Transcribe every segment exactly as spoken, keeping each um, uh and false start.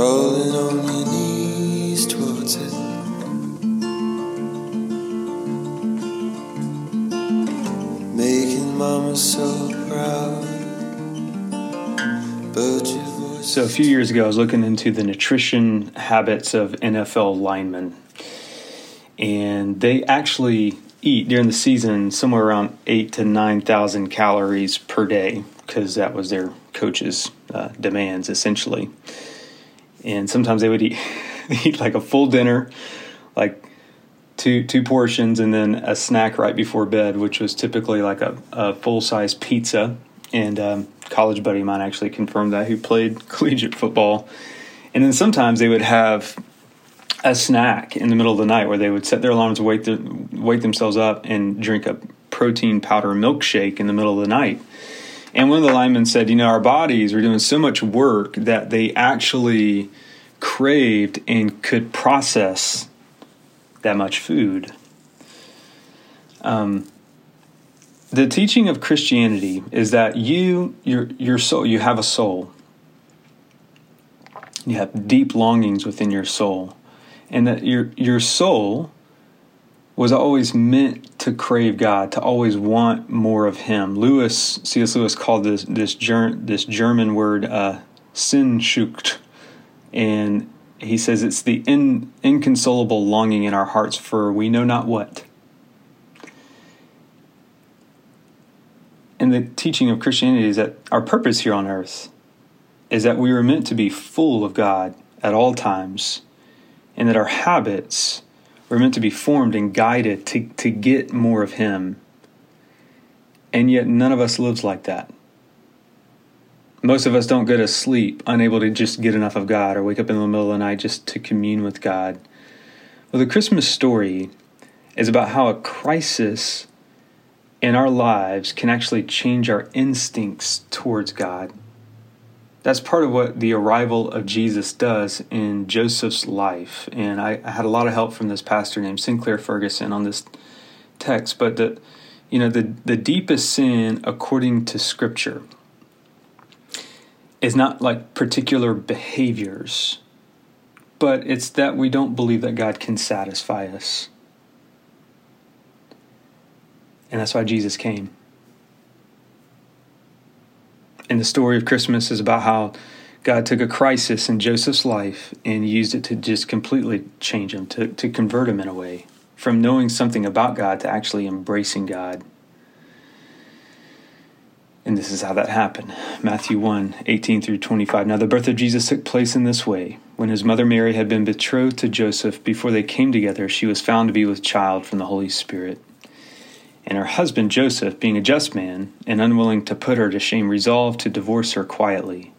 crawling on your knees towards it. Making mama so proud. But your voice. So a few years ago, I was looking into the nutrition habits of N F L linemen. And they actually eat during the season somewhere around eight to nine thousand calories per day, because that was their coach's uh, demands essentially. And sometimes they would eat, eat like a full dinner, like two two portions, and then a snack right before bed, which was typically like a, a full size pizza. And um, a college buddy of mine actually confirmed that, who played collegiate football. And then sometimes they would have a snack in the middle of the night, where they would set their alarms, wake their, wake themselves up, and drink a protein powder milkshake in the middle of the night. And one of the linemen said, you know, our bodies were doing so much work that they actually craved and could process that much food. Um, the teaching of Christianity is that you, your, your soul, you have a soul. You have deep longings within your soul. And that your your soul was always meant to crave God, to always want more of Him. Lewis, C. S. Lewis called this this, ger- this German word uh, Sinnsucht, and he says it's the in, inconsolable longing in our hearts for we know not what. And the teaching of Christianity is that our purpose here on earth is that we were meant to be full of God at all times. And that our habits were meant to be formed and guided to, to get more of Him. And yet none of us lives like that. Most of us don't go to sleep unable to just get enough of God, or wake up in the middle of the night just to commune with God. Well, the Christmas story is about how a crisis in our lives can actually change our instincts towards God. That's part of what the arrival of Jesus does in Joseph's life. And I, I had a lot of help from this pastor named Sinclair Ferguson on this text. But the, you know, the, the deepest sin, according to Scripture, is not like particular behaviors, but it's that we don't believe that God can satisfy us. And that's why Jesus came. And the story of Christmas is about how God took a crisis in Joseph's life and used it to just completely change him, to, to convert him in a way, from knowing something about God to actually embracing God. And this is how that happened. Matthew one, eighteen through twenty-five. Now the birth of Jesus took place in this way. When his mother Mary had been betrothed to Joseph, before they came together, she was found to be with child from the Holy Spirit. And her husband, Joseph, being a just man and unwilling to put her to shame, resolved to divorce her quietly.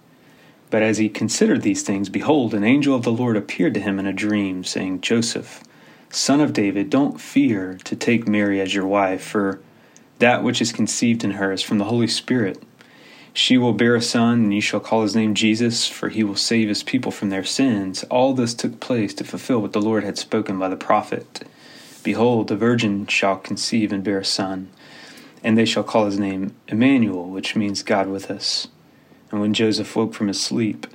But as he considered these things, behold, an angel of the Lord appeared to him in a dream, saying, Joseph, son of David, don't fear to take Mary as your wife, for that which is conceived in her is from the Holy Spirit. She will bear a son, and you shall call his name Jesus, for he will save his people from their sins. All this took place to fulfill what the Lord had spoken by the prophet. Behold, the virgin shall conceive and bear a son, and they shall call his name Emmanuel, which means God with us. And when Joseph woke from his sleep,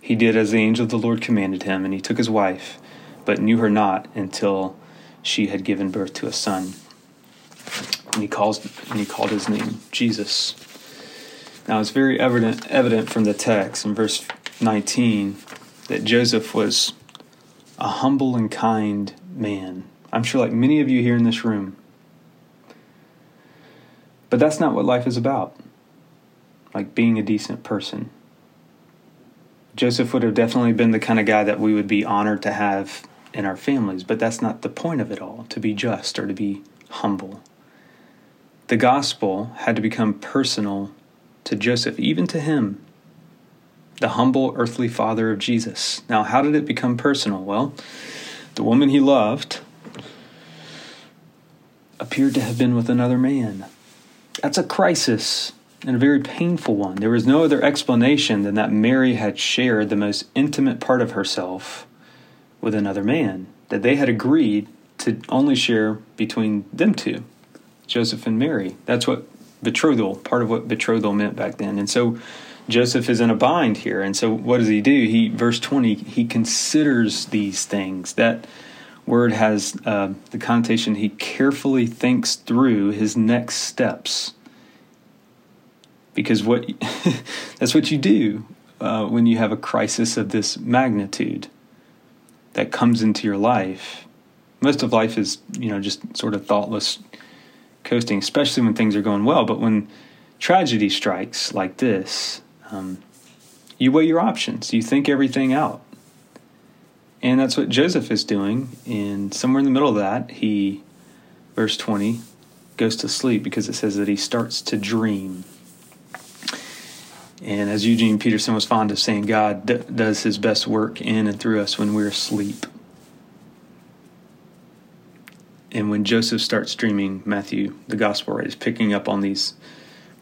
he did as the angel of the Lord commanded him, and he took his wife, but knew her not until she had given birth to a son. And he calls and he called his name Jesus. Now it's very evident evident from the text in verse nineteen that Joseph was a humble and kind man. I'm sure like many of you here in this room. But that's not what life is about. Like being a decent person. Joseph would have definitely been the kind of guy that we would be honored to have in our families. But that's not the point of it all. To be just or to be humble. The gospel had to become personal to Joseph. Even to him. The humble earthly father of Jesus. Now how did it become personal? Well, the woman he loved appeared to have been with another man. That's a crisis, and a very painful one. There was no other explanation than that Mary had shared the most intimate part of herself with another man, that they had agreed to only share between them two, Joseph and Mary. That's what betrothal, part of what betrothal meant back then. And so Joseph is in a bind here. And so what does he do? He, verse twenty, he considers these things. That word has uh, the connotation he carefully thinks through his next steps. Because what that's what you do uh, when you have a crisis of this magnitude that comes into your life. Most of life is, you know, just sort of thoughtless coasting, especially when things are going well. But when tragedy strikes like this, um, you weigh your options. You think everything out. And that's what Joseph is doing. And somewhere in the middle of that, he, verse twenty, goes to sleep, because it says that he starts to dream. And as Eugene Peterson was fond of saying, God d- does his best work in and through us when we're asleep. And when Joseph starts dreaming, Matthew, the gospel writer, is picking up on these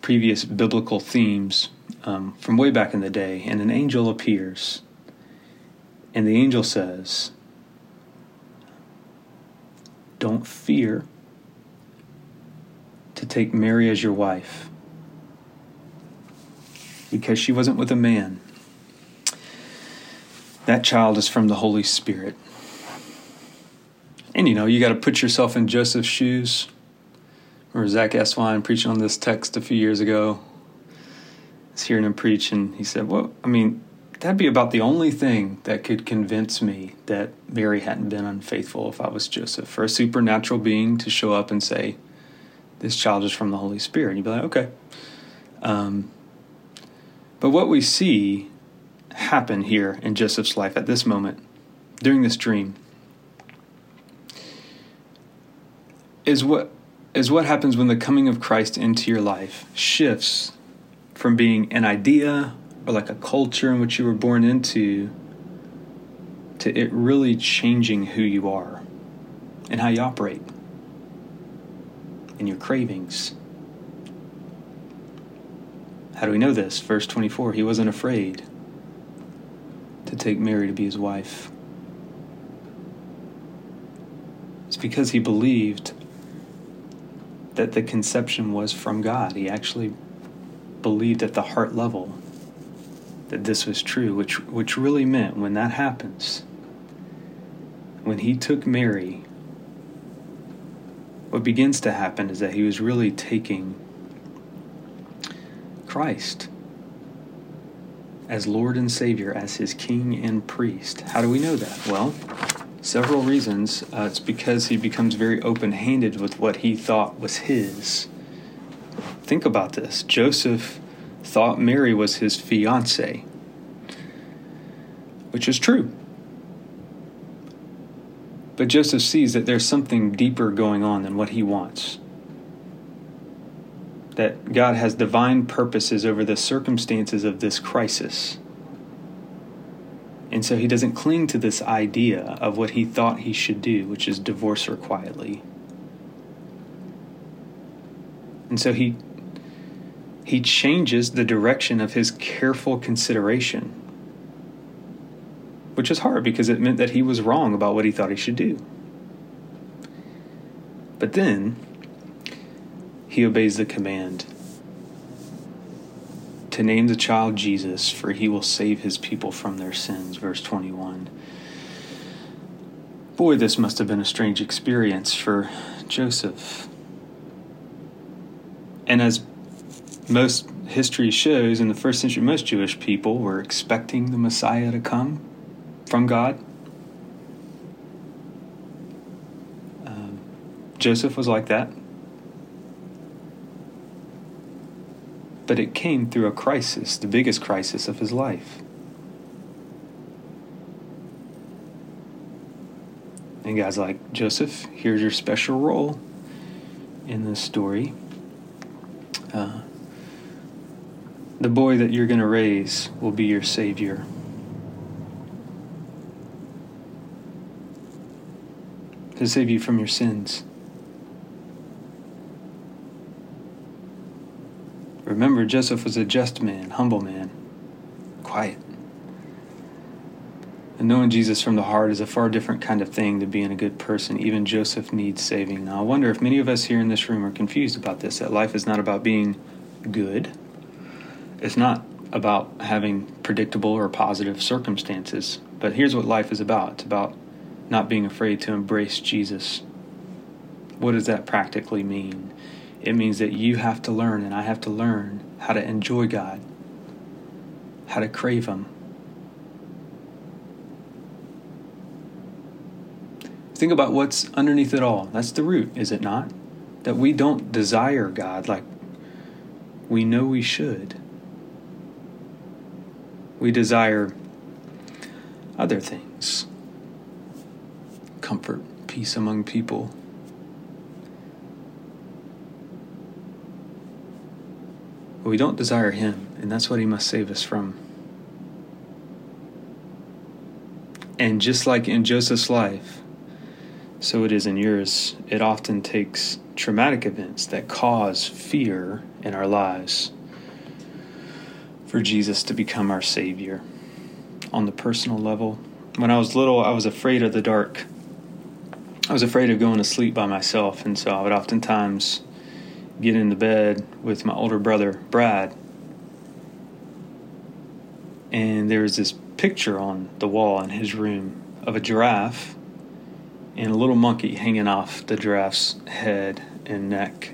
previous biblical themes um, from way back in the day. And an angel appears. And the angel says, "Don't fear to take Mary as your wife, because she wasn't with a man. That child is from the Holy Spirit." And, you know, you got to put yourself in Joseph's shoes. Remember Zach Eswine preaching on this text a few years ago. I was hearing him preach, and he said, well, I mean, that'd be about the only thing that could convince me that Mary hadn't been unfaithful if I was Joseph. For a supernatural being to show up and say, this child is from the Holy Spirit. And you'd be like, okay. Um... But what we see happen here in Joseph's life at this moment, during this dream, is what is what happens when the coming of Christ into your life shifts from being an idea or like a culture in which you were born into, to it really changing who you are and how you operate and your cravings. How do we know this? Verse twenty-four, he wasn't afraid to take Mary to be his wife. It's because he believed that the conception was from God. He actually believed at the heart level that this was true, which, which really meant when that happens, when he took Mary, what begins to happen is that he was really taking Christ as Lord and Savior, as his King and Priest. How do we know that? Well, several reasons. Uh, it's because he becomes very open-handed with what he thought was his. Think about this. Joseph thought Mary was his fiancée, which is true. But Joseph sees that there's something deeper going on than what he wants. That God has divine purposes over the circumstances of this crisis. And so he doesn't cling to this idea of what he thought he should do, which is divorce her quietly. And so he he changes the direction of his careful consideration, which is hard because it meant that he was wrong about what he thought he should do. But then he obeys the command to name the child Jesus, for he will save his people from their sins. Verse twenty-one. Boy, this must have been a strange experience for Joseph. And as most history shows, in the first century, most Jewish people were expecting the Messiah to come from God. Uh, Joseph was like that. But it came through a crisis, the biggest crisis of his life. And God's like, Joseph, here's your special role in this story. Uh, the boy that you're going to raise will be your Savior. He'll save you from your sins. Remember, Joseph was a just man, humble man, quiet. And knowing Jesus from the heart is a far different kind of thing than being a good person. Even Joseph needs saving. Now, I wonder if many of us here in this room are confused about this, that life is not about being good. It's not about having predictable or positive circumstances. But here's what life is about. It's about not being afraid to embrace Jesus. What does that practically mean? It means that you have to learn, and I have to learn, how to enjoy God, how to crave Him. Think about what's underneath it all. That's the root, is it not? That we don't desire God like we know we should. We desire other things. Comfort, peace among people. But we don't desire Him, and that's what He must save us from. And just like in Joseph's life, so it is in yours. It often takes traumatic events that cause fear in our lives for Jesus to become our Savior. On the personal level, when I was little, I was afraid of the dark. I was afraid of going to sleep by myself, and so I would oftentimes get into bed with my older brother, Brad. And there was this picture on the wall in his room of a giraffe and a little monkey hanging off the giraffe's head and neck.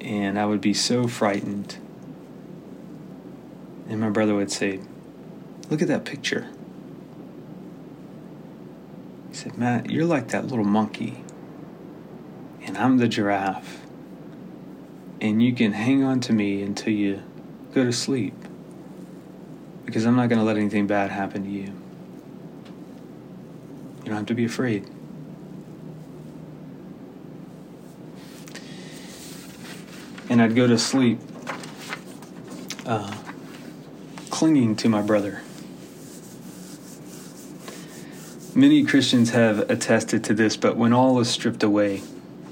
And I would be so frightened. And my brother would say, "Look at that picture." He said, "Matt, you're like that little monkey. And I'm the giraffe. And you can hang on to me until you go to sleep. Because I'm not going to let anything bad happen to you. You don't have to be afraid." And I'd go to sleep uh, clinging to my brother. Many Christians have attested to this, but when all is stripped away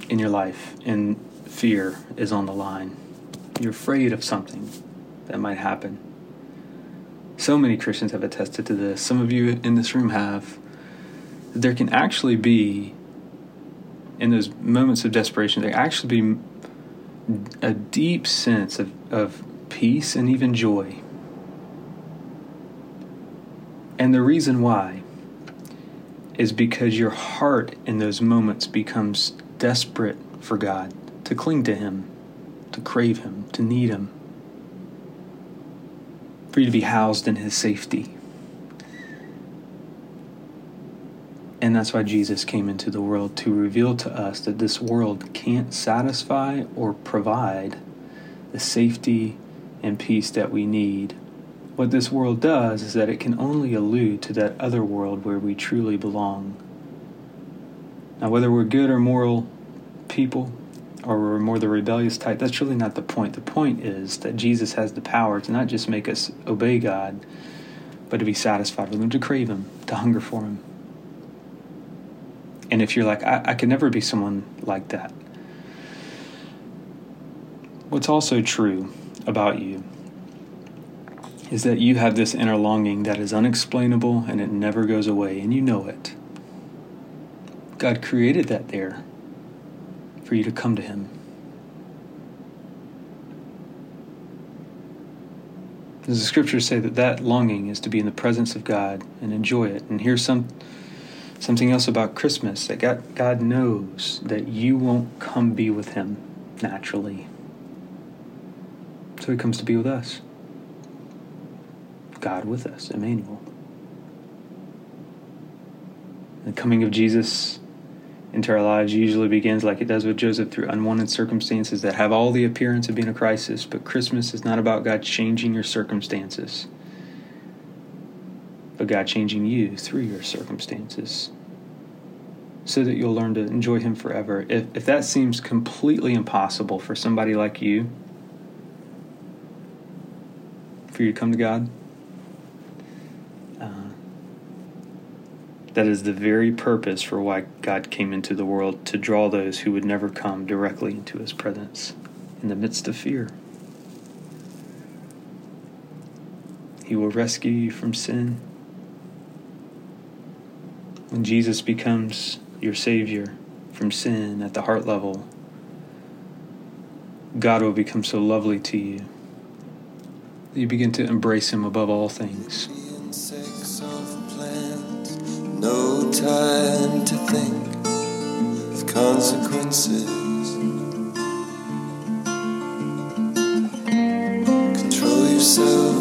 in your life and fear is on the line, you're afraid of something that might happen. So many Christians have attested to this. Some of you in this room have. There can actually be, in those moments of desperation, there can actually be a deep sense of, of peace and even joy. And the reason why is because your heart in those moments becomes desperate for God, to cling to Him, to crave Him, to need Him, for you to be housed in His safety. And that's why Jesus came into the world, to reveal to us that this world can't satisfy or provide the safety and peace that we need. What this world does is that it can only allude to that other world where we truly belong. Now, whether we're good or moral people, or we're more the rebellious type, that's really not the point. The point is that Jesus has the power to not just make us obey God, but to be satisfied with Him, to crave Him, to hunger for Him. And if you're like, I, I could never be someone like that. What's also true about you is that you have this inner longing that is unexplainable and it never goes away, and you know it. God created that there for you to come to Him. Does the scriptures say that that longing is to be in the presence of God and enjoy it? And here's some... Something else about Christmas, that God, God knows that you won't come be with Him naturally. So He comes to be with us. God with us, Emmanuel. The coming of Jesus into our lives usually begins, like it does with Joseph, through unwanted circumstances that have all the appearance of being a crisis. But Christmas is not about God changing your circumstances, but God changing you through your circumstances so that you'll learn to enjoy Him forever. If if that seems completely impossible for somebody like you, for you to come to God, uh, that is the very purpose for why God came into the world, to draw those who would never come directly into His presence in the midst of fear. He will rescue you from sin. When Jesus becomes your Savior from sin at the heart level, God will become so lovely to you you begin to embrace him above all things. No time to think of consequences. Control yourself.